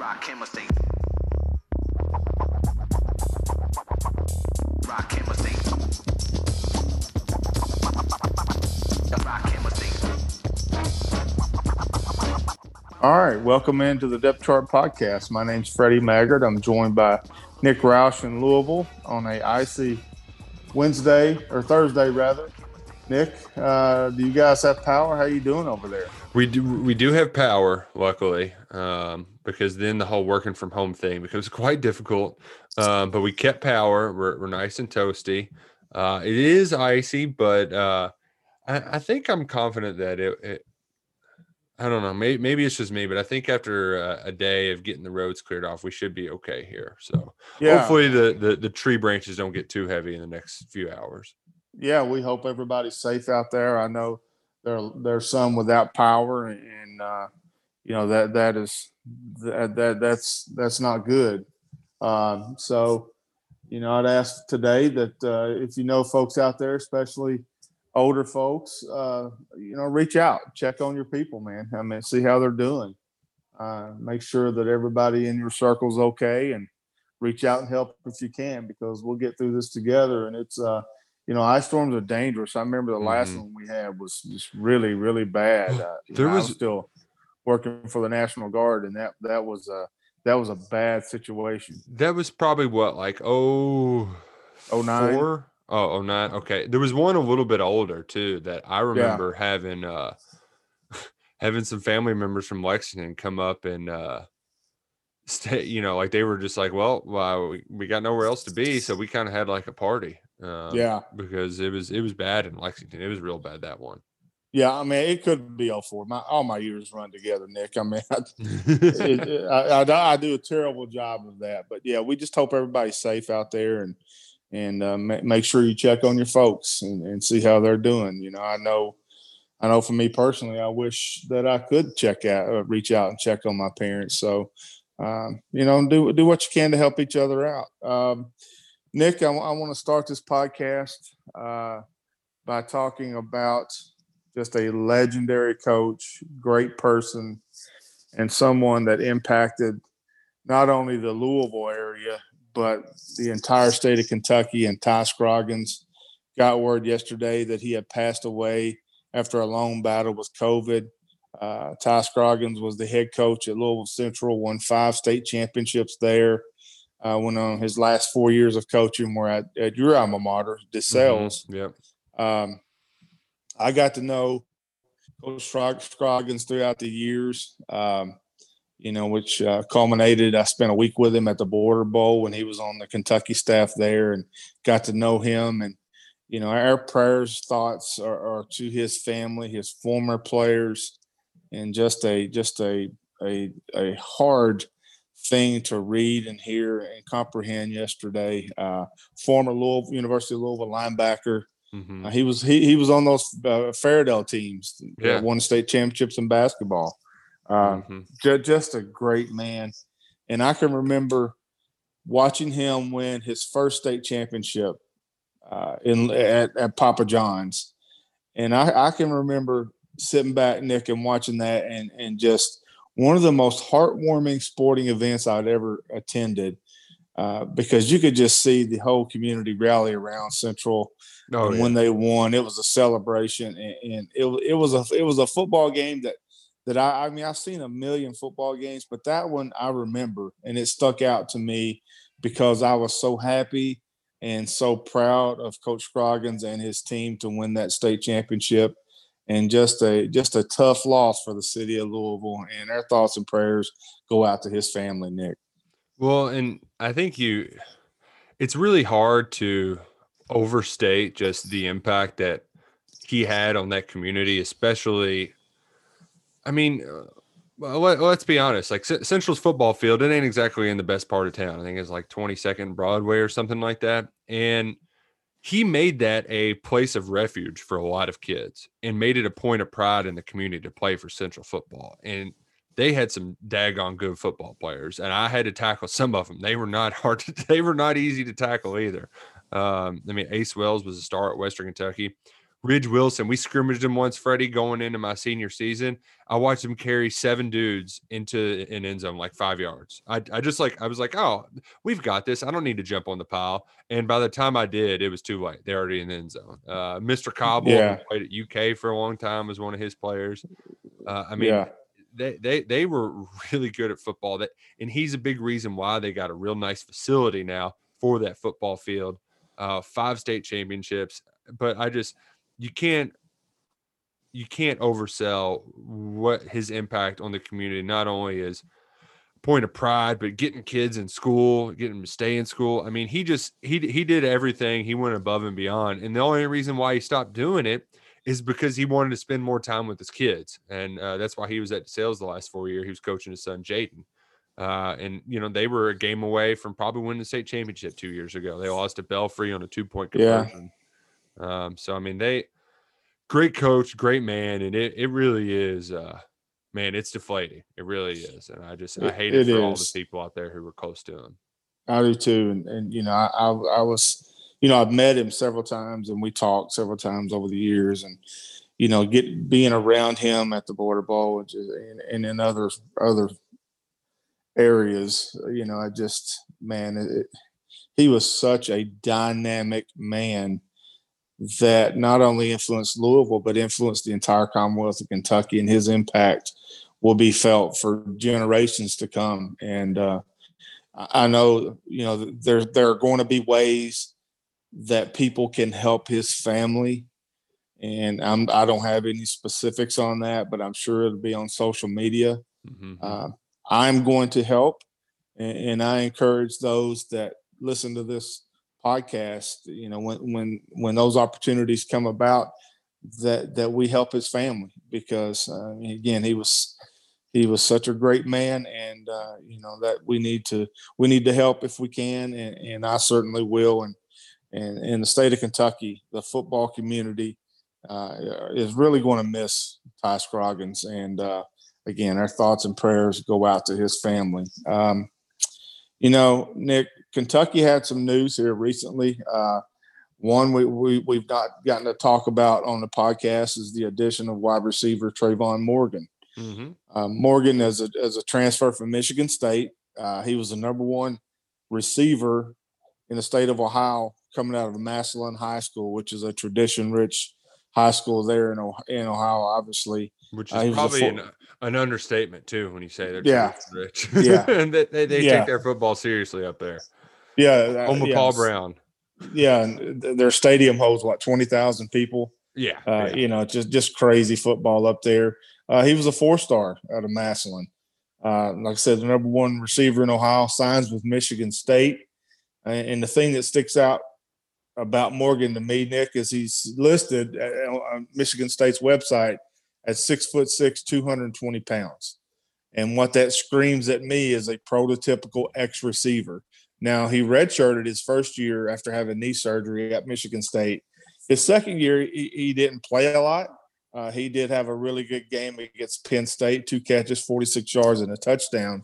All right, welcome into the Depth Chart Podcast. My name's Freddie Maggard. I'm joined by Nick Rausch in Louisville on a icy Thursday. Nick, do you guys have power? How you doing over there? We do have power, luckily, because then the whole working from home thing becomes quite difficult. But we kept power. We're nice and toasty. It is icy, but I think I'm confident that it I don't know. Maybe it's just me, but I think after a day of getting the roads cleared off, we should be okay here. So hopefully the tree branches don't get too heavy in the next few hours. Yeah, we hope everybody's safe out there. I know there's some without power, and you know that's not good. So you know, I'd ask today that if you know folks out there, especially older folks, you know, reach out, check on your people, man. I mean, see how they're doing. Make sure that everybody in your circle is okay, and reach out and help if you can, because we'll get through this together. And it's, you know, ice storms are dangerous. I remember the last one we had was just really, really bad. I was still working for the National Guard, and that was a bad situation. That was probably what, like 2009? Oh, 09. Okay. There was one a little bit older too that I remember having having some family members from Lexington come up and stay, you know, like they were just like, well, we got nowhere else to be, so we kind of had like a party. Because it was bad in Lexington. It was real bad, that one. Yeah, I mean, it could be 04. All my years run together, Nick. I mean, I do a terrible job of that. But yeah, we just hope everybody's safe out there, and make sure you check on your folks and see how they're doing. You know, I know for me personally, I wish that I could reach out and check on my parents. So, you know, do what you can to help each other out. Nick, I want to start this podcast by talking about just a legendary coach, great person, and someone that impacted not only the Louisville area, but the entire state of Kentucky. And Ty Scroggins, got word yesterday that he had passed away after a long battle with COVID. Ty Scroggins was the head coach at Louisville Central, won 5 state championships there. Went on his last 4 years of coaching were at your alma mater, DeSales. Mm-hmm. Yeah. I got to know Coach Scroggins throughout the years. You know, which culminated, I spent a week with him at the Border Bowl when he was on the Kentucky staff there, and got to know him. And, you know, our prayers, thoughts are to his family, his former players, and just a hard thing to read and hear and comprehend yesterday. Former University of Louisville linebacker. Mm-hmm. He was on those Fairdale teams that won state championships in basketball. Just a great man. And I can remember watching him win his first state championship at Papa John's. And I can remember sitting back, Nick, and watching that, and just one of the most heartwarming sporting events I'd ever attended, because you could just see the whole community rally around Central. When they won, it was a celebration, and it was a football game that I've seen a million football games, but that one I remember, and it stuck out to me because I was so happy and so proud of Coach Scroggins and his team to win that state championship, and just a tough loss for the city of Louisville. And our thoughts and prayers go out to his family, Nick. Well, and I think it's really hard to overstate just the impact that he had on that community, especially – I mean, let's be honest, like Central's football field, it ain't exactly in the best part of town. I think it's like 22nd Broadway or something like that. And he made that a place of refuge for a lot of kids, and made it a point of pride in the community to play for Central football. And they had some daggone good football players, and I had to tackle some of them. They were not hard. They were not easy to tackle either. I mean, Ace Wells was a star at Western Kentucky. Ridge Wilson, we scrimmaged him once, Freddie, going into my senior season. I watched him carry seven dudes into an end zone, like 5 yards. I was like, oh, we've got this. I don't need to jump on the pile. And by the time I did, it was too late. They're already in the end zone. Mr. Cobble, who played at UK for a long time, was one of his players. They were really good at football. And he's a big reason why they got a real nice facility now for that football field. 5 state championships. But you can't oversell what his impact on the community not only is a point of pride, but getting kids in school, getting them to stay in school. I mean, he did everything. He went above and beyond. And the only reason why he stopped doing it is because he wanted to spend more time with his kids. And that's why he was at DeSales the last 4 years. He was coaching his son, Jaden. And, you know, they were a game away from probably winning the state championship 2 years ago. They lost to Belfry on a 2-point conversion. Yeah. So, I mean, great coach, great man. And it really is, man, it's deflating. It really is. And I hate it for all the people out there who were close to him. I do too. And you know, I was, you know, I've met him several times and we talked several times over the years and, you know, being around him at the Border Bowl and in other areas, you know, I just, man, he was such a dynamic man that not only influenced Louisville, but influenced the entire Commonwealth of Kentucky, and his impact will be felt for generations to come. And I know, you know, there are going to be ways that people can help his family. And I don't have any specifics on that, but I'm sure it'll be on social media. Mm-hmm. I'm going to help. And I encourage those that listen to this podcast, you know, when those opportunities come about, that we help his family, because again, he was such a great man, and you know, that we need to help if we can, and I certainly will. And in the state of Kentucky, the football community is really going to miss Ty Scroggins, and again, our thoughts and prayers go out to his family. You know, Nick, Kentucky had some news here recently. One we've not gotten to talk about on the podcast is the addition of wide receiver Trayvon Morgan. Mm-hmm. Morgan is a transfer from Michigan State. He was the number one receiver in the state of Ohio coming out of Massillon High School, which is a tradition-rich high school there in Ohio, obviously. Which is probably an understatement too when you say they're rich. Yeah, and they take their football seriously up there. Yeah, on McCall Brown. Yeah, and their stadium holds 20,000 people. Yeah, you know, just crazy football up there. He was a 4-star out of Massillon. Like I said, the number one receiver in Ohio, signs with Michigan State, and the thing that sticks out about Morgan to me, Nick, is he's listed on Michigan State's website at 6'6", 220 pounds. And what that screams at me is a prototypical ex-receiver. Now, he redshirted his first year after having knee surgery at Michigan State. His second year, he didn't play a lot. He did have a really good game against Penn State, 2 catches, 46 yards, and a touchdown.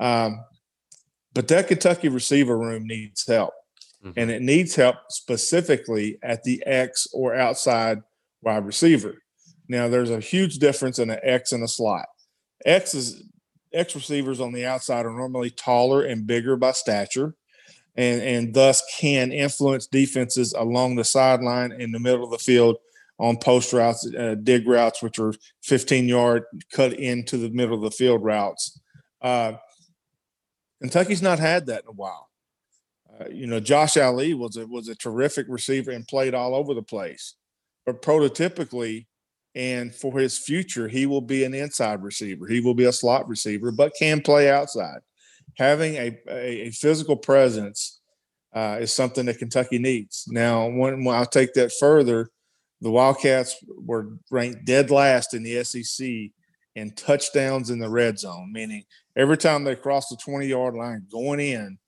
But that Kentucky receiver room needs help. Mm-hmm. And it needs help specifically at the X or outside wide receiver. Now, there's a huge difference in an X and a slot. X receivers on the outside are normally taller and bigger by stature, and thus can influence defenses along the sideline in the middle of the field on post routes, dig routes, which are 15-yard cut into the middle of the field routes. Kentucky's not had that in a while. You know, Josh Ali was a terrific receiver and played all over the place, but prototypically, and for his future, he will be an inside receiver. He will be a slot receiver, but can play outside. Having a physical presence is something that Kentucky needs. Now, when I'll take that further, the Wildcats were ranked dead last in the SEC in touchdowns in the red zone, meaning every time they crossed the 20-yard line going in,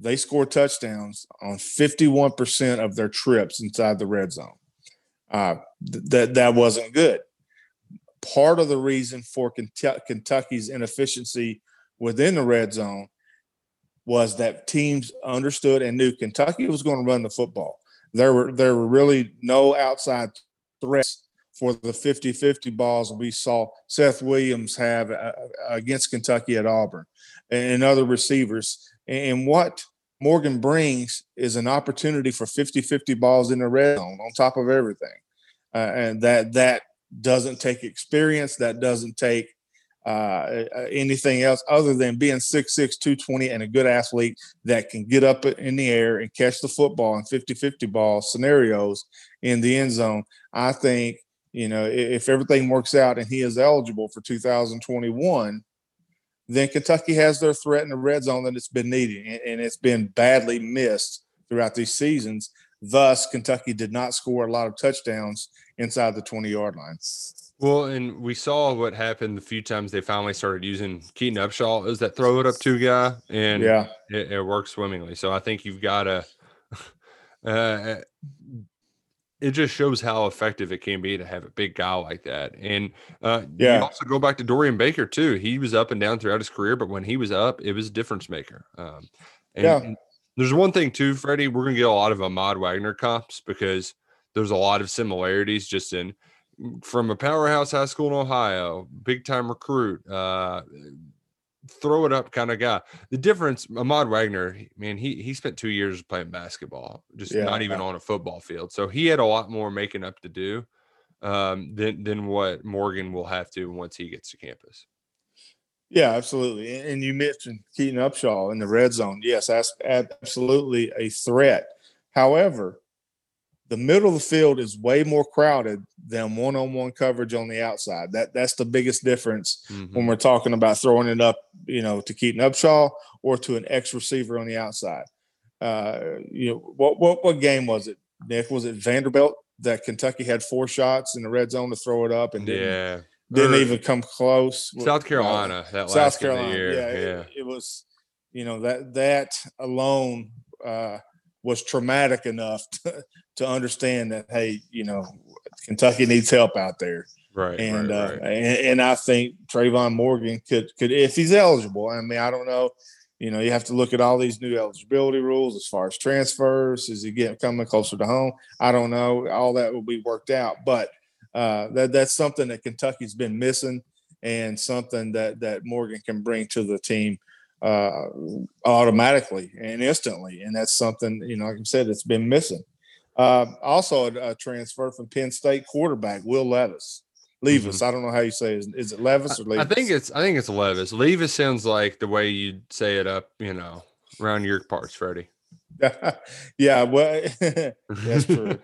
they scored touchdowns on 51% of their trips inside the red zone. That wasn't good. Part of the reason for Kentucky's inefficiency within the red zone was that teams understood and knew Kentucky was going to run the football. There were really no outside threats for the 50-50 balls we saw Seth Williams have against Kentucky at Auburn and other receivers. And what Morgan brings is an opportunity for 50-50 balls in the red zone on top of everything. And that doesn't take experience. That doesn't take anything else other than being 6'6", 220, and a good athlete that can get up in the air and catch the football in 50-50 ball scenarios in the end zone. I think, you know, if everything works out and he is eligible for 2021, then Kentucky has their threat in the red zone that it's been needed, and it's been badly missed throughout these seasons. Thus, Kentucky did not score a lot of touchdowns inside the 20-yard line. Well, and we saw what happened the few times they finally started using Keaton Upshaw is that throw it up to guy, and it works swimmingly. So I think you've got to it just shows how effective it can be to have a big guy like that. And you also go back to Dorian Baker too. He was up and down throughout his career, but when he was up, it was a difference maker. And there's one thing too, Freddie, we're going to get a lot of Ahmad Wagner comps because there's a lot of similarities just in – from a powerhouse high school in Ohio, big time recruit, throw it up kind of guy. The difference, Ahmad Wagner, man, he spent 2 years playing basketball, just not even on a football field. So he had a lot more making up to do than what Morgan will have to once he gets to campus. Yeah, absolutely. And you mentioned Keaton Upshaw in the red zone. Yes, that's absolutely a threat. However, the middle of the field is way more crowded than one-on-one coverage on the outside. That's the biggest difference when we're talking about throwing it up, you know, to Keaton Upshaw or to an X receiver on the outside. You know, what game was it, Nick? Was it Vanderbilt that Kentucky had 4 shots in the red zone to throw it up and didn't even come close? South Carolina, South Carolina. Of the year. It was, you know, that alone was traumatic enough to understand that, hey, you know, Kentucky needs help out there. Right. And and I think Trayvon Morgan could, if he's eligible. I mean, I don't know. You know, you have to look at all these new eligibility rules as far as transfers. Is he coming closer to home? I don't know. All that will be worked out. But that's something that Kentucky's been missing and something that Morgan can bring to the team automatically and instantly. And that's something, you know, like I said, it's been missing. Also a transfer from Penn State quarterback, Will Levis. I don't know how you say it. Is it Levis or Levis? I think it's Levis. Levis sounds like the way you say it up, you know, around your parts, Freddie. Yeah, well, that's true.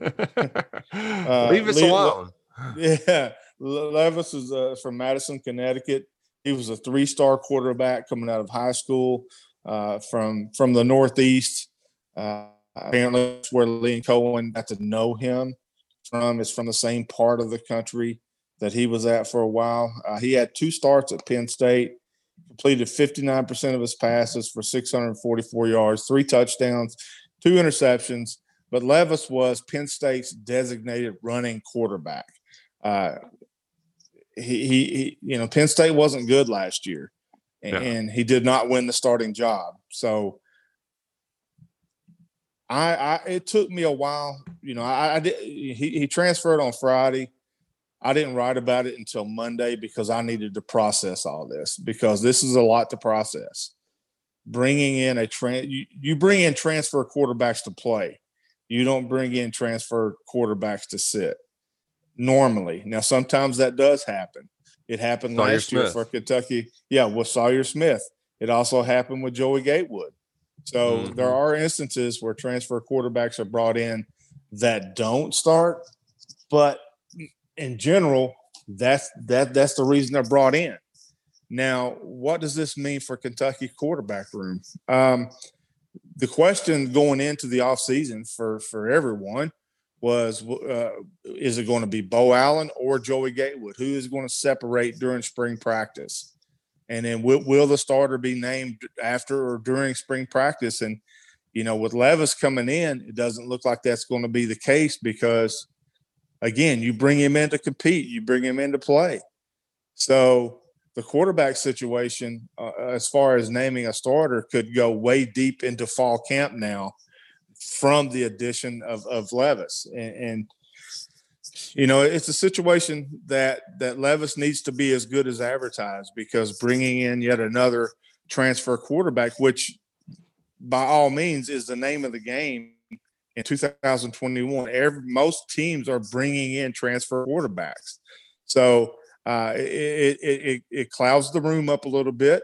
Levis alone. Yeah, Levis is from Madison, Connecticut. He was a 3-star quarterback coming out of high school from the Northeast. Apparently, that's where Liam Coen got to know him from. It's from the same part of the country that he was at for a while. He had 2 starts at Penn State, completed 59% of his passes for 644 yards, 3 touchdowns, 2 interceptions. But Levis was Penn State's designated running quarterback. He you know, Penn State wasn't good last year, and he did not win the starting job. So I it took me a while. You know, I did. He transferred on Friday. I didn't write about it until Monday because I needed to process all this, because this is a lot to process. Bringing in you bring in transfer quarterbacks to play. You don't bring in transfer quarterbacks to sit. Normally, now sometimes that does happen. It happened last year for Kentucky. Yeah, with Sawyer Smith. It also happened with Joey Gatewood. So there are instances where transfer quarterbacks are brought in that don't start, but in general, that's the reason they're brought in. Now, what does this mean for Kentucky quarterback room? The question going into the offseason for everyone was, is it going to be Bo Allen or Joey Gatewood? Who is going to separate during spring practice? And then will the starter be named after or during spring practice? And, you know, with Levis coming in, it doesn't look like that's going to be the case because, again, you bring him in to compete. You bring him in to play. So the quarterback situation, as far as naming a starter, could go way deep into fall camp now from the addition of Levis. And you know, it's a situation that Levis needs to be as good as advertised, because bringing in yet another transfer quarterback, which by all means is the name of the game in 2021, most teams are bringing in transfer quarterbacks. So it clouds the room up a little bit,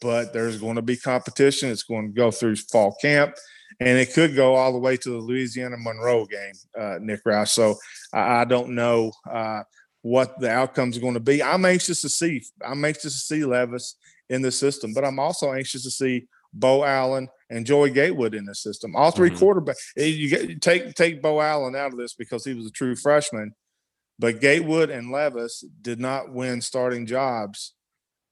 but there's going to be competition. It's going to go through fall camp, and it could go all the way to the Louisiana Monroe game, Nick Rausch. So I don't know what the outcome's going to be. I'm anxious to see Levis in the system, but I'm also anxious to see Bo Allen and Joey Gatewood in the system. All three quarterbacks. You take Bo Allen out of this because he was a true freshman, but Gatewood and Levis did not win starting jobs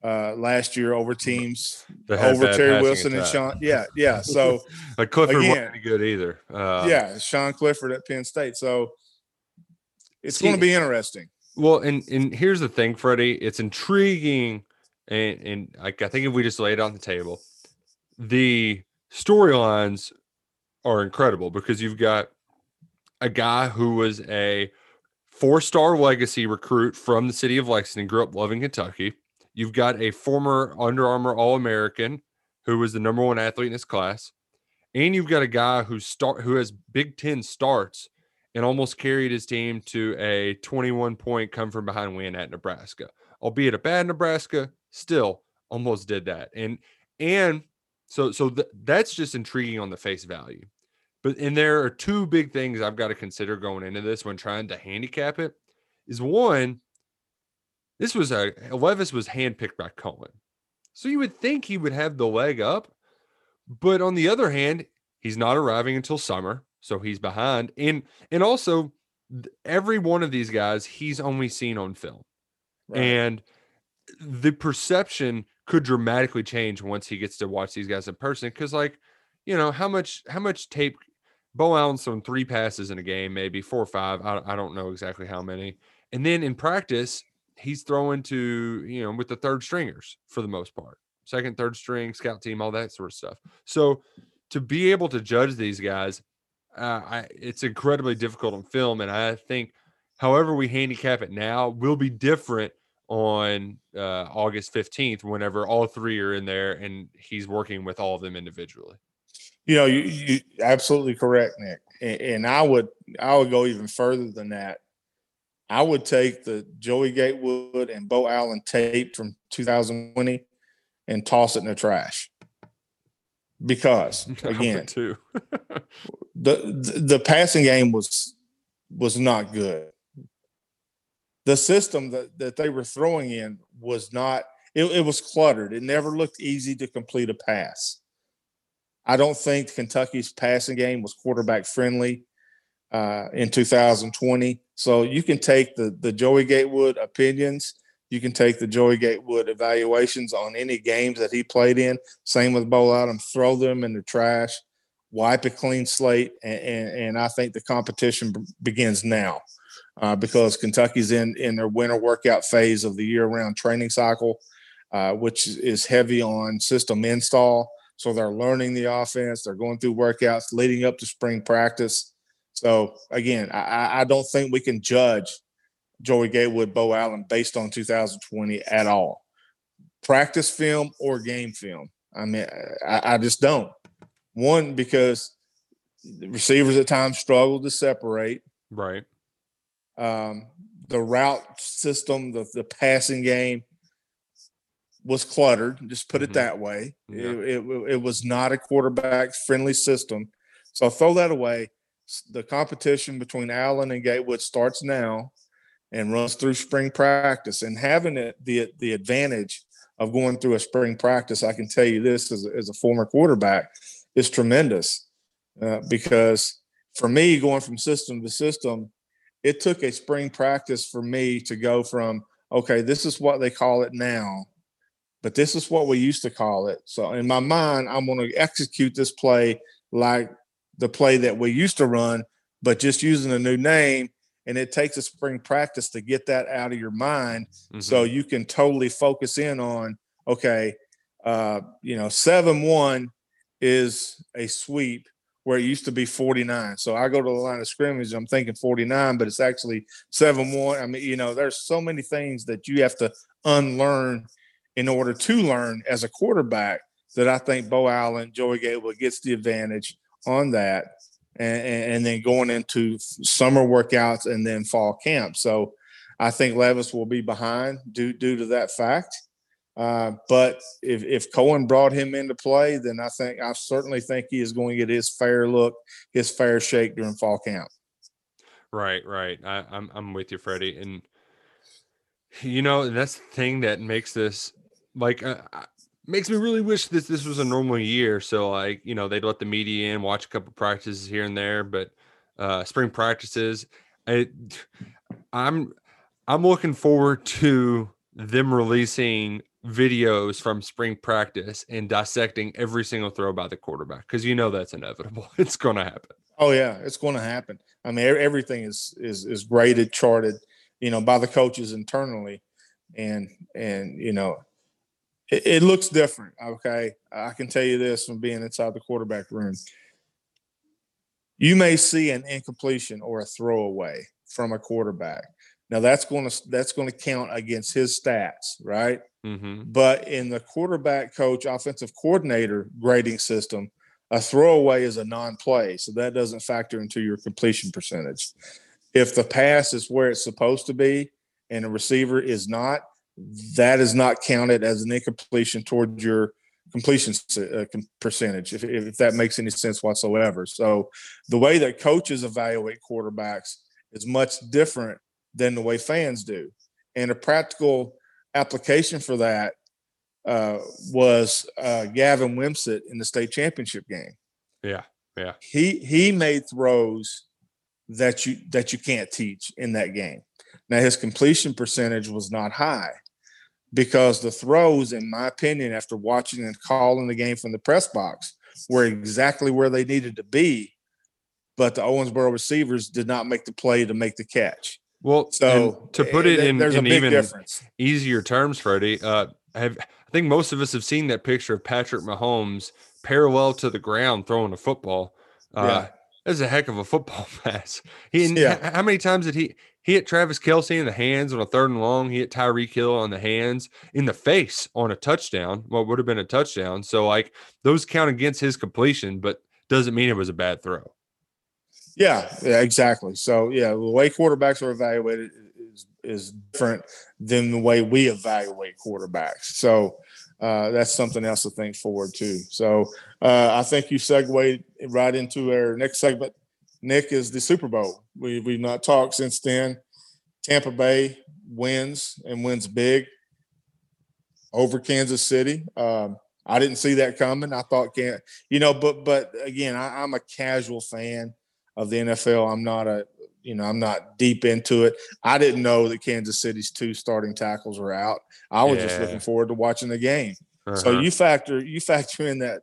last year over teams over Terry Wilson and Sean. Yeah. So like Clifford wasn't any good either. Sean Clifford at Penn State. So it's going to be interesting. Well, and here's the thing, Freddie. It's intriguing, and I think if we just lay it on the table, the storylines are incredible, because you've got a guy who was a four-star legacy recruit from the city of Lexington, grew up loving Kentucky. You've got a former Under Armour All-American who was the number one athlete in his class. And you've got a guy who has Big Ten starts and almost carried his team to a 21-point come-from-behind win at Nebraska. Albeit a bad Nebraska, still almost did that. So that's just intriguing on the face value. And there are two big things I've got to consider going into this when trying to handicap it. Is one, Levis was handpicked by Coen. So you would think he would have the leg up, but on the other hand, he's not arriving until summer, so he's behind. And also, every one of these guys, he's only seen on film. Right. And the perception could dramatically change once he gets to watch these guys in person. Because, like, you know, how much tape? Bo Allen's thrown 3 passes in a game, maybe 4 or 5. I don't know exactly how many. And then in practice, he's throwing to, you know, with the third stringers for the most part, second, third string, scout team, all that sort of stuff. So to be able to judge these guys, it's incredibly difficult on film. And I think however we handicap it now will be different on August 15th, whenever all three are in there and he's working with all of them individually. You know, you absolutely correct, Nick. And I would go even further than that. I would take the Joey Gatewood and Bo Allen tape from 2020 and toss it in the trash. Because again, the passing game was not good. The system that they were throwing in was not, it was cluttered. It never looked easy to complete a pass. I don't think Kentucky's passing game was quarterback friendly in 2020. So you can take the Joey Gatewood opinions. You can take the Joey Gatewood evaluations on any games that he played in. Same with Bo Allen. Throw them in the trash. Wipe a clean slate. And I think the competition begins now because Kentucky's in their winter workout phase of the year-round training cycle, which is heavy on system install. So they're learning the offense. They're going through workouts leading up to spring practice. So, again, I don't think we can judge Joey Gatewood, Bo Allen based on 2020 at all. Practice film or game film. I mean, I just don't. One, because the receivers at times struggle to separate. Right. The route system, the passing game was cluttered. Just put it that way. Yeah. It was not a quarterback-friendly system. So throw that away. The competition between Allen and Gatewood starts now and runs through spring practice. And having the advantage of going through a spring practice, I can tell you this as a former quarterback, is tremendous. Because for me, going from system to system, it took a spring practice for me to go from, okay, this is what they call it now, but this is what we used to call it. So in my mind, I'm going to execute this play like the play that we used to run, but just using a new name. And it takes a spring practice to get that out of your mind. So you can totally focus in on, okay, 7-1 is a sweep where it used to be 49. So I go to the line of scrimmage, I'm thinking 49, but it's actually 7-1. I mean, you know, there's so many things that you have to unlearn in order to learn as a quarterback that I think Bo Allen, Joey Gatewood gets the advantage on that, and then going into summer workouts and then fall camp. So I think Levis will be behind due to that fact. But if Coen brought him into play, then I certainly think he is going to get his fair look, his fair shake during fall camp. Right. I'm with you, Freddie. And, you know, that's the thing that makes this like, makes me really wish that this was a normal year. So like, you know, they'd let the media in, watch a couple practices here and there, but, spring practices, I'm looking forward to them releasing videos from spring practice and dissecting every single throw by the quarterback. 'Cause you know, that's inevitable. It's going to happen. Oh yeah. It's going to happen. I mean, everything is graded, charted, you know, by the coaches internally, and, you know, it looks different. Okay. I can tell you this from being inside the quarterback room. You may see an incompletion or a throwaway from a quarterback. Now that's going to count against his stats, right? Mm-hmm. But in the quarterback coach, offensive coordinator grading system, a throwaway is a non-play, so that doesn't factor into your completion percentage. If the pass is where it's supposed to be and the receiver is not, that is not counted as an incompletion toward your completion percentage, if that makes any sense whatsoever. So the way that coaches evaluate quarterbacks is much different than the way fans do. And a practical application for that was Gavin Wimsett in the state championship game. Yeah. He made throws that you can't teach in that game. Now, his completion percentage was not high because the throws, in my opinion, after watching and calling the game from the press box, were exactly where they needed to be, but the Owensboro receivers did not make the play to make the catch. Well, so to put it in even difference. Easier terms, Freddie, I think most of us have seen that picture of Patrick Mahomes parallel to the ground throwing a football. Yeah. That's a heck of a football pass. How many times did he hit Travis Kelce in the hands on a 3rd and long? He hit Tyreek Hill on the hands, in the face on a touchdown. Well, it would have been a touchdown. So like those count against his completion, but doesn't mean it was a bad throw. Yeah, exactly. So yeah, the way quarterbacks are evaluated is different than the way we evaluate quarterbacks. So that's something else to think forward to. So I think you segued right into our next segment. Nick, is the Super Bowl. We've not talked since then. Tampa Bay wins big over Kansas City. I didn't see that coming. I thought, but again, I'm a casual fan of the NFL. I'm not deep into it. I didn't know that Kansas City's 2 starting tackles were out. I was just looking forward to watching the game. Uh-huh. So you factor in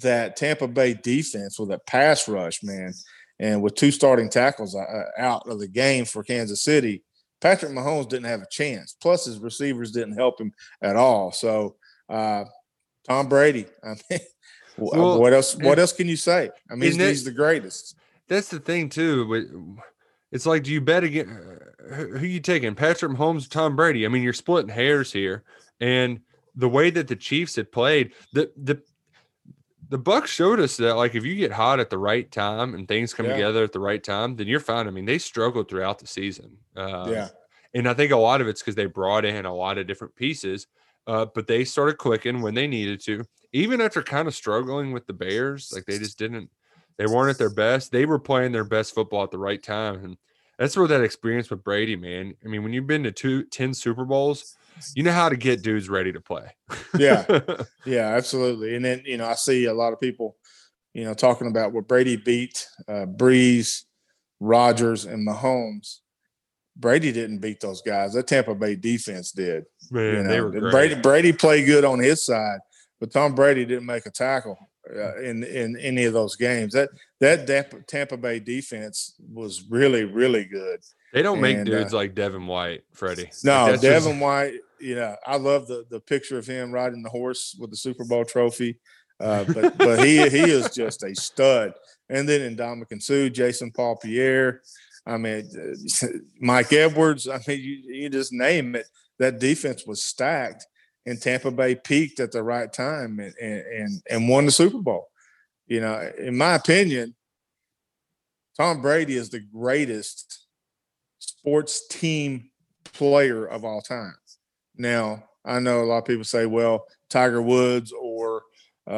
that Tampa Bay defense with a pass rush, man, and with 2 starting tackles out of the game for Kansas City, Patrick Mahomes didn't have a chance. Plus, his receivers didn't help him at all. So, Tom Brady. I mean, what else? What else can you say? I mean, he's the greatest. That's the thing too. It's like, do you bet again? Who are you taking, Patrick Mahomes or Tom Brady? I mean, you're splitting hairs here. And the way that the Chiefs had played, the Bucs showed us that like if you get hot at the right time and things come together at the right time, then you're fine. I mean, they struggled throughout the season. And I think a lot of it's because they brought in a lot of different pieces, but they started clicking when they needed to. Even after kind of struggling with the Bears, like they just didn't. They weren't at their best. They were playing their best football at the right time. And that's where that experience with Brady, man. I mean, when you've been to 10 Super Bowls, you know how to get dudes ready to play. Yeah, absolutely. And then, you know, I see a lot of people, you know, talking about what Brady beat, Breeze, Rodgers, and Mahomes. Brady didn't beat those guys. That Tampa Bay defense did. Man, you know? They were great. Brady played good on his side, but Tom Brady didn't make a tackle in any of those games. That Tampa Bay defense was really, really good. They don't make dudes like Devin White, Freddie. No, like Devin White. Yeah, I love the picture of him riding the horse with the Super Bowl trophy. But he is just a stud. And then in Ndamukong Suh, Jason Paul-Pierre, I mean, Mike Edwards, I mean, you just name it. That defense was stacked, and Tampa Bay peaked at the right time and won the Super Bowl. You know, in my opinion, Tom Brady is the greatest sports team player of all time. Now, I know a lot of people say, well, Tiger Woods or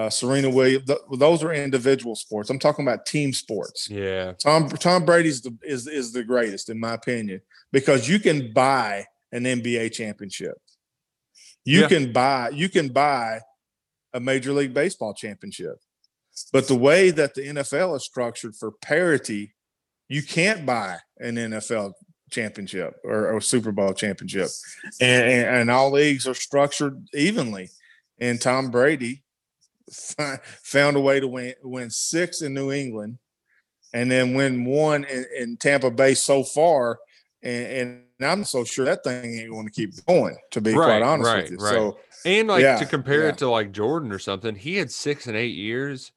Serena Williams, those are individual sports. I'm talking about team sports. Yeah. Tom Brady is the greatest, in my opinion, because you can buy an NBA championship. You can buy a Major League Baseball championship. But the way that the NFL is structured for parity, you can't buy an NFL championship or Super Bowl championship. And all leagues are structured evenly. And Tom Brady found a way to win six in New England and then win one in Tampa Bay so far. And I'm so sure that thing ain't going to keep going, to be quite honest with you. Right. So, and like to compare it to like Jordan or something, he had 6 and 8 years.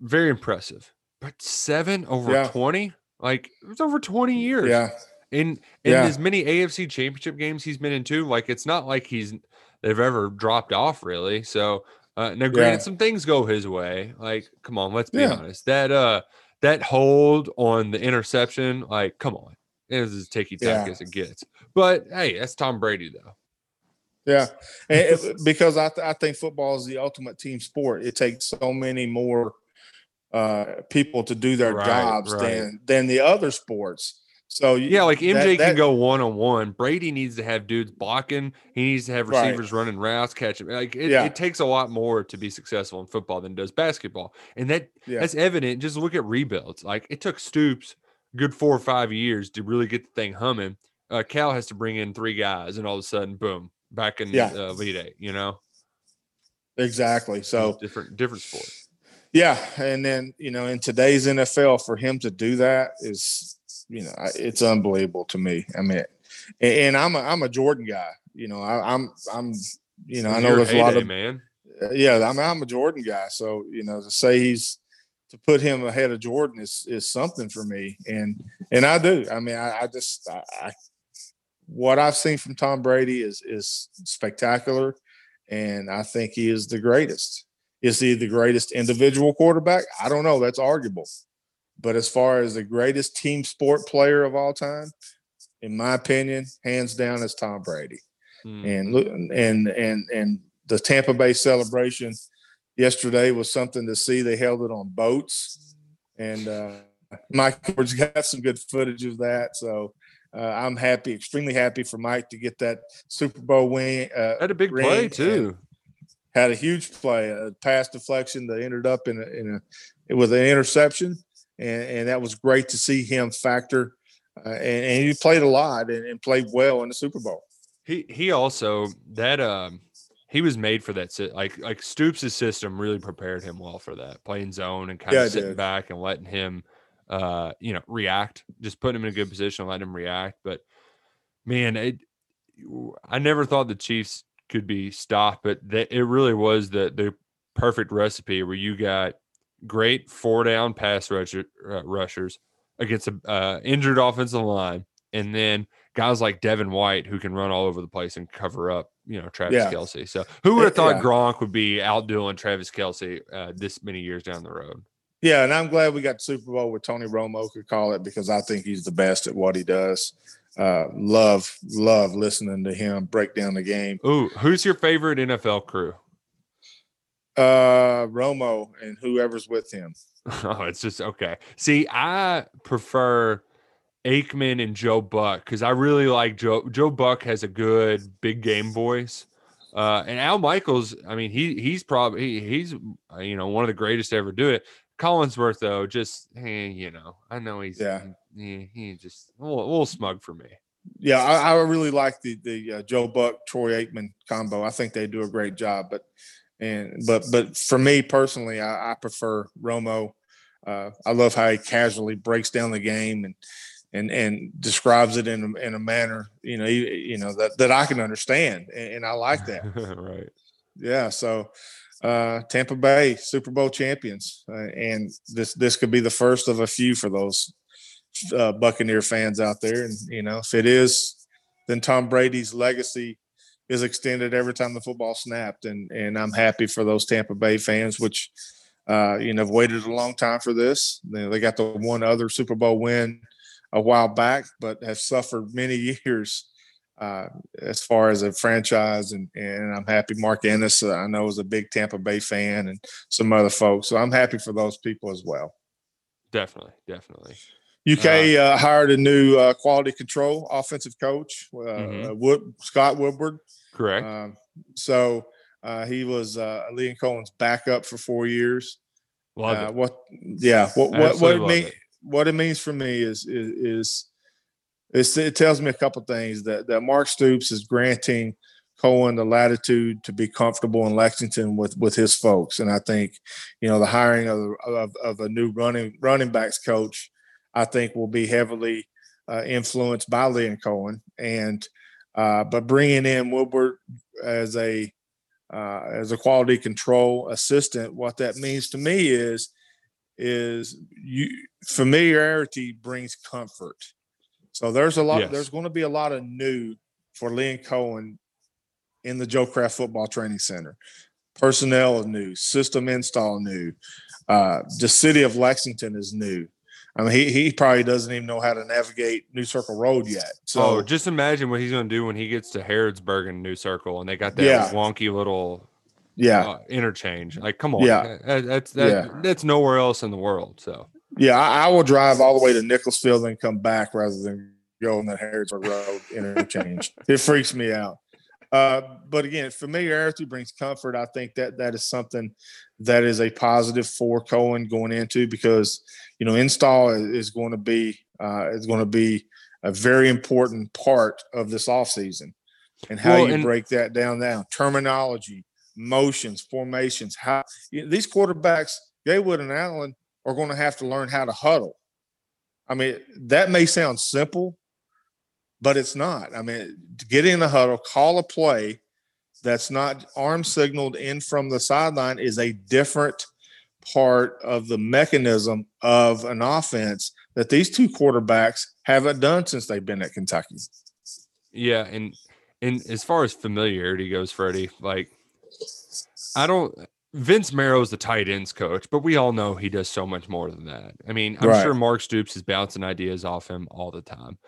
Very impressive. But 7 over 20? Like, it was over 20 years. Yeah. In as many AFC championship games he's been in too, like, it's not like they've ever dropped off, really. So, now granted, some things go his way. Like, come on, let's be honest. That hold on the interception, like, come on. It was as ticky-tack as it gets. But, hey, that's Tom Brady, though. Yeah, because I think football is the ultimate team sport. It takes so many more people to do their jobs than the other sports. So like MJ can go one-on-one. Brady needs to have dudes blocking. He needs to have receivers running routes, catching. Like it takes a lot more to be successful in football than it does basketball, and that's evident. Just look at rebuilds. Like, it took Stoops a good 4 or 5 years to really get the thing humming. Cal has to bring in 3 guys, and all of a sudden, boom, back in Elite Eight, you know? Exactly. So different sport. Yeah, and then, you know, in today's NFL, for him to do that is, you know, it's unbelievable to me. I mean, and I'm a Jordan guy. You know, I'm you know, I know there's a lot of man. Yeah, I'm a Jordan guy. So, you know, to say to put him ahead of Jordan is something for me, and I do. I mean, I what I've seen from Tom Brady is spectacular, and I think he is the greatest. Is he the greatest individual quarterback? I don't know. That's arguable. But as far as the greatest team sport player of all time, in my opinion, hands down, is Tom Brady. And the Tampa Bay celebration yesterday was something to see. They held it on boats, and Mike Edwards got some good footage of that. So I'm happy, extremely happy for Mike to get that Super Bowl win. Had a big play too. Had a huge play, a pass deflection that ended up with an interception. And that was great to see him factor. And he played a lot and played well in the Super Bowl. He also he was made for that. Like Stoops' system really prepared him well for that, playing zone and kind of sitting back and letting him, react, just putting him in a good position, letting him react. But man, I never thought the Chiefs could be stopped, but it really was the perfect recipe where you got great 4-down pass rushers against an injured offensive line, and then guys like Devin White who can run all over the place and cover up, you know, Travis Kelce. So who would have thought Gronk would be outdoing Travis Kelce this many years down the road? Yeah, and I'm glad we got the Super Bowl where Tony Romo could call it, because I think he's the best at what he does. Love listening to him break down the game. Ooh, who's your favorite NFL crew? Romo and whoever's with him. Oh, it's just okay. See, I prefer Aikman and Joe Buck, because I really like Joe. Joe Buck has a good big game voice. And Al Michaels, I mean, he's probably he's you know, one of the greatest to ever do it. Collinsworth, though, just you know, I know he's he just a little smug for me. Yeah, I really like the Joe Buck Troy Aikman combo. I think they do a great job, but. But for me personally, I prefer Romo. I love how he casually breaks down the game and describes it in a manner, you know, that I can understand, and I like that. Right. Yeah. So Tampa Bay Super Bowl champions, and this could be the first of a few for those Buccaneer fans out there. And, you know, if it is, then Tom Brady's legacy is extended every time the football snapped. And I'm happy for those Tampa Bay fans, which, you know, have waited a long time for this. They got the one other Super Bowl win a while back, but have suffered many years as far as a franchise. And I'm happy Mark Ennis, I know, is a big Tampa Bay fan, and some other folks. So I'm happy for those people as well. Definitely. Definitely. UK hired a new quality control offensive coach, Scott Woodward. Correct. So he was Liam Coen's backup for 4 years. Love it. What it means for me is it tells me a couple things, that Mark Stoops is granting Coen the latitude to be comfortable in Lexington with his folks, and I think, you know, the hiring of a new running backs coach, I think, will be heavily influenced by Liam Coen, but bringing in Woodward as a quality control assistant, what that means to me is familiarity brings comfort. So there's a lot. Yes. There's going to be a lot of new for Liam Coen in the Joe Kraft Football Training Center. Personnel is new. System install new. The city of Lexington is new. I mean, he probably doesn't even know how to navigate New Circle Road yet. So just imagine what he's going to do when he gets to Harrodsburg and New Circle, and they got that wonky little interchange. Like, come on, that's nowhere else in the world. So I will drive all the way to Nicholsville and come back rather than go on that Harrodsburg Road interchange. It freaks me out. But again, familiarity brings comfort. I think that is something that is a positive for Coen going into, because, you know, install is going to be a very important part of this offseason, and how you break that down terminology, motions, formations, how these quarterbacks, Gatewood and Allen, are going to have to learn how to huddle. I mean, that may sound simple, but it's not. I mean, get in the huddle, call a play that's not arm signaled in from the sideline is a different part of the mechanism of an offense that these two quarterbacks haven't done since they've been at Kentucky. Yeah, and as far as familiarity goes, Freddie, like, Vince Merrill's the tight ends coach, but we all know he does so much more than that. I mean, I'm sure Mark Stoops is bouncing ideas off him all the time.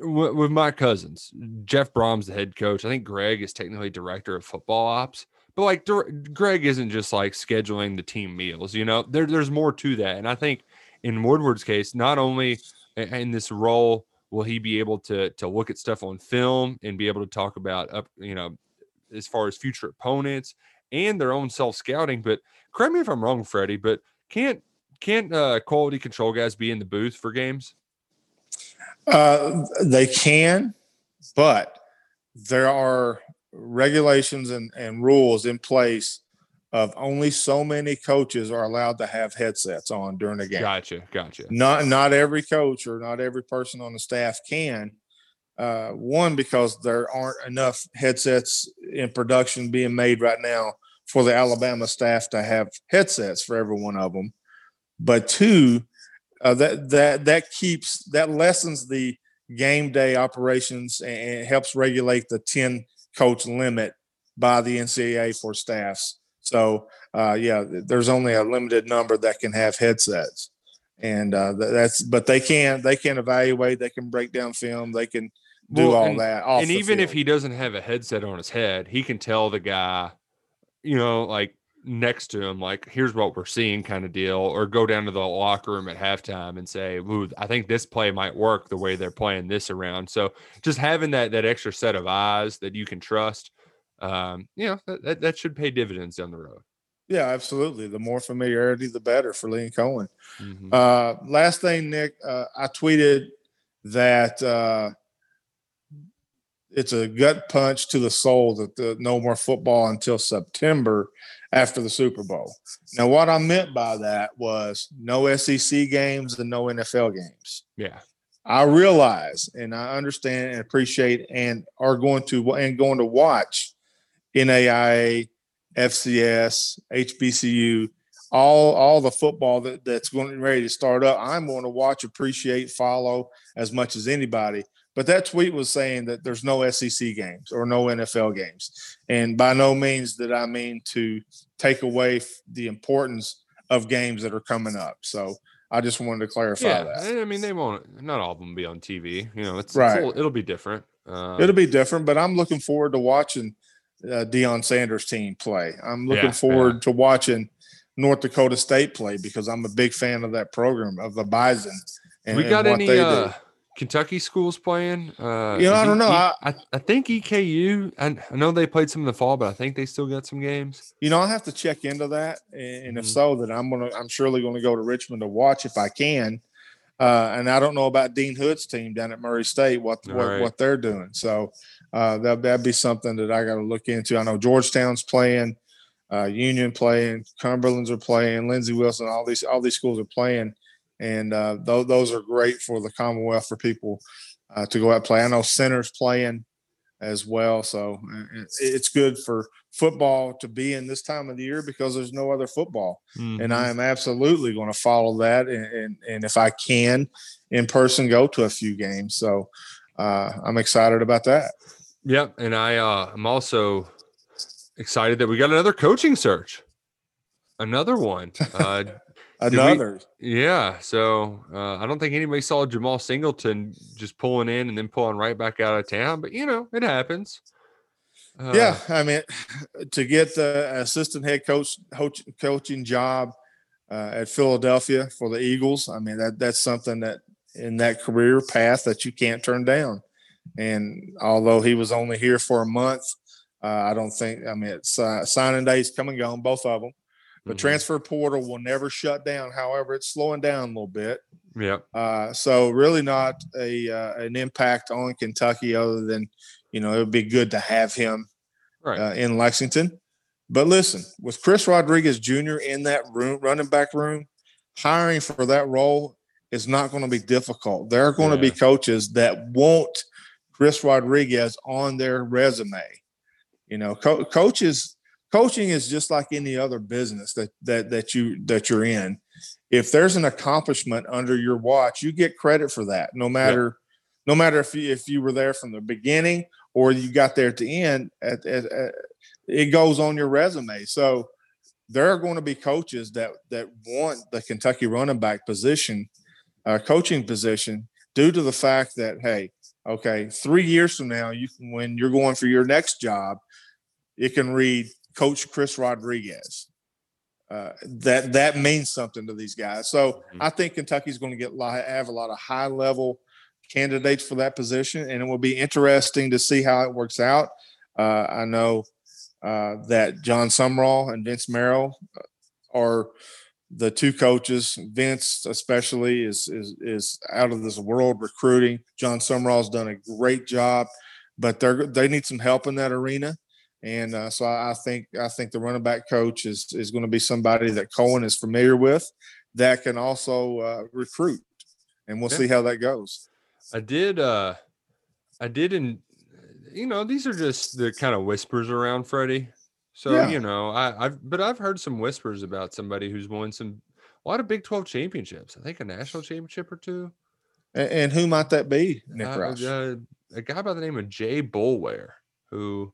With my cousins, Jeff Brom's the head coach. I think Greg is technically director of football ops, but like Greg isn't just like scheduling the team meals, you know, there's more to that. And I think in Woodward's case, not only in this role will he be able to look at stuff on film and be able to talk about, you know, as far as future opponents and their own self-scouting, but correct me if I'm wrong, Freddie, but can't quality control guys be in the booth for games? They can, but there are regulations and rules in place of only so many coaches are allowed to have headsets on during a game. Gotcha. Not every coach or not every person on the staff can. One, because there aren't enough headsets in production being made right now for the Alabama staff to have headsets for every one of them. But two, that lessens the game day operations and helps regulate the 10 coach limit by the NCAA for staffs. So there's only a limited number that can have headsets, and but they can evaluate, they can break down film, they can do all that. And even if he doesn't have a headset on his head, he can tell the guy, you know, like, next to him, like, here's what we're seeing, kind of deal, or go down to the locker room at halftime and say, ooh, I think this play might work the way they're playing this around. So just having that extra set of eyes that you can trust, you know, that should pay dividends down the road. Yeah, absolutely. The more familiarity, the better for Liam Coen. Mm-hmm. Last thing, Nick, I tweeted that it's a gut punch to the soul that no more football until September after the Super Bowl. Now, what I meant by that was no SEC games and no NFL games. Yeah. I realize and I understand and appreciate and are going to watch NAIA FCS, HBCU, all the football that's going ready to start up. I'm going to watch, appreciate, follow as much as anybody. But that tweet was saying that there's no SEC games or no NFL games. And by no means did I mean to take away the importance of games that are coming up. So I just wanted to clarify that. Yeah, I mean, they won't – not all of them be on TV. You know, it'll be different. It'll be different, but I'm looking forward to watching Deion Sanders' team play. I'm looking forward to watching North Dakota State play because I'm a big fan of that program, of the Bison. And, do Kentucky schools playing? I don't know. I think EKU, I know they played some in the fall, but I think they still got some games. You know, I'll have to check into that. And if so, then I'm surely going to go to Richmond to watch if I can. And I don't know about Dean Hood's team down at Murray State, what they're doing. So that'd be something that I got to look into. I know Georgetown's playing, Union playing, Cumberland's are playing, Lindsey Wilson, all these schools are playing. And those are great for the Commonwealth for people to go out and play. I know Center's playing as well. So it's good for football to be in this time of the year because there's no other football. Mm-hmm. And I am absolutely going to follow that. And if I can, in person, go to a few games. So I'm excited about that. Yep. And I'm also excited that we got another coaching search. Another one. So I don't think anybody saw Jamal Singleton just pulling in and then pulling right back out of town, but it happens. I mean, to get the assistant head coaching job at Philadelphia for the Eagles, I mean that's something that in that career path that you can't turn down. And although he was only here for a month, signing days come and gone, both of them. The transfer portal will never shut down. However, it's slowing down a little bit. Yeah. So really not an impact on Kentucky other than, it would be good to have him in Lexington. But listen, with Chris Rodriguez Jr. in that room, running back room, hiring for that role is not going to be difficult. There are going to be coaches that want Chris Rodriguez on their resume. Coaches – coaching is just like any other business that you're in. If there's an accomplishment under your watch, you get credit for that. No matter if you were there from the beginning or you got there at the end, it goes on your resume. So there are going to be coaches that want the Kentucky running back position, coaching position, due to the fact that 3 years from now, when you're going for your next job, it can read Coach Chris Rodriguez. That means something to these guys. So I think Kentucky's going to have a lot of high-level candidates for that position, and it will be interesting to see how it works out. I know that John Sumrall and Vince Merrill are the two coaches. Vince especially is out of this world recruiting. John Sumrall's done a great job, but they need some help in that arena. And so I think the running back coach is going to be somebody that Coen is familiar with that can also recruit, and we'll see how that goes. I did, and these are just the kind of whispers around Freddie. So, I've heard some whispers about somebody who's won a lot of Big 12 championships. I think a national championship or two. And who might that be, Nick Rausch? A guy by the name of Jay Boulware, who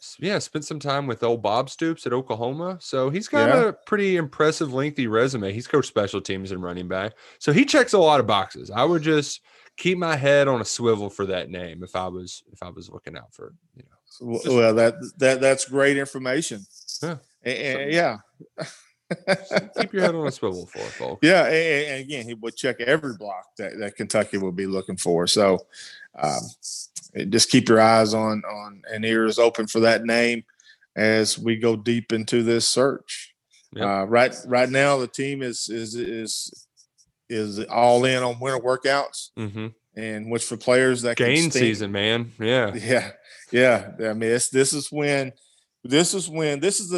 spent some time with old Bob Stoops at Oklahoma. So he's got a pretty impressive lengthy resume. He's coached special teams and running back. So he checks a lot of boxes. I would just keep my head on a swivel for that name if I was looking out for that's great information. Yeah. Keep your head on a swivel for it, folks. Yeah, and again, he would check every block that Kentucky will be looking for. So just keep your eyes on and ears open for that name as we go deep into this search. Yep. Right now, the team is all in on winter workouts, and which for players that gain season, man. Yeah. I mean, this is the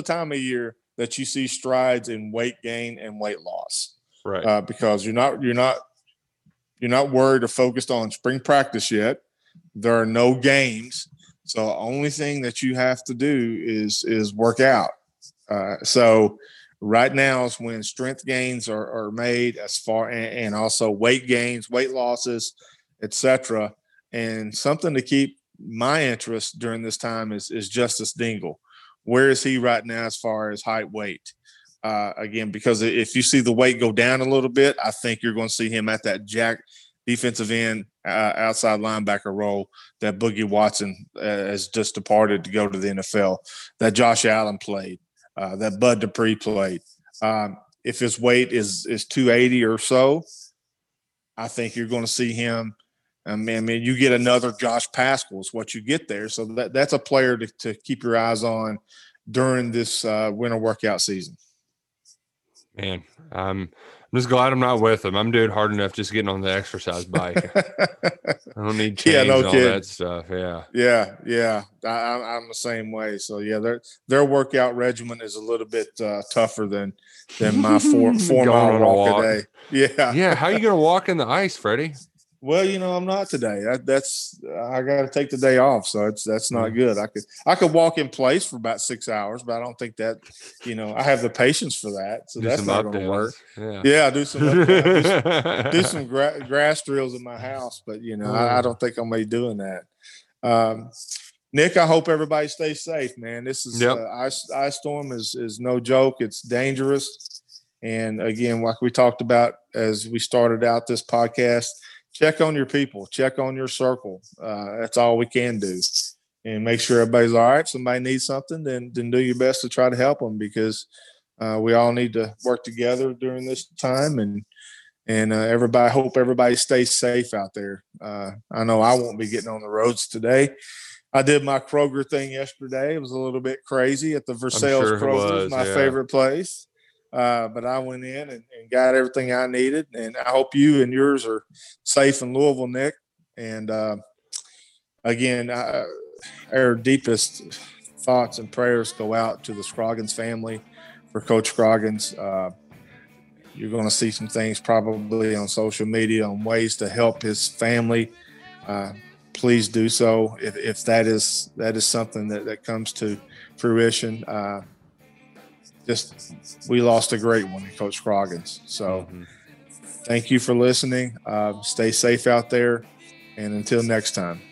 time of year that you see strides in weight gain and weight loss, right? Because you're not worried or focused on spring practice yet. There are no games, so the only thing that you have to do is work out. So right now is when strength gains are made, as far and also weight gains, weight losses, etc. And something to keep my interest during this time is Justice Dingle. Where is he right now as far as height, weight? Again, because if you see the weight go down a little bit, I think you're going to see him at that jack defensive end, outside linebacker role that Boogie Watson has just departed to go to the NFL, that Josh Allen played, that Bud Dupree played. If his weight is 280 or so, I think you're going to see him. I mean, you get another Josh Pascal is what you get there. So that's a player to keep your eyes on during this winter workout season. Man, I'm just glad I'm not with him. I'm doing hard enough just getting on the exercise bike. I don't need chains and all that stuff. Yeah. I'm the same way. So, yeah, their workout regimen is a little bit tougher than my four-mile walk a day. Yeah. Yeah, how are you going to walk in the ice, Freddie? Well, you know, I'm not today. I got to take the day off, so that's not good. I could walk in place for about 6 hours, but I don't think that, you know, I have the patience for that. So that's not going to work. Yeah, do some grass drills in my house, but you know, I don't think I'm going to be doing that. Nick, I hope everybody stays safe, man. This is ice storm is no joke. It's dangerous, and again, like we talked about as we started out this podcast. Check on your people. Check on your circle. That's all we can do, and make sure everybody's all right. If somebody needs something, then do your best to try to help them, because we all need to work together during this time. And everybody, hope everybody stays safe out there. I know I won't be getting on the roads today. I did my Kroger thing yesterday. It was a little bit crazy at the DeSales Kroger, my favorite place. But I went in and got everything I needed, and I hope you and yours are safe in Louisville, Nick. And again, our deepest thoughts and prayers go out to the Scroggins family, for Coach Scroggins. You're going to see some things probably on social media on ways to help his family. Please do so if that is something that comes to fruition. We lost a great one in Coach Scroggins. So thank you for listening. Stay safe out there. And until next time.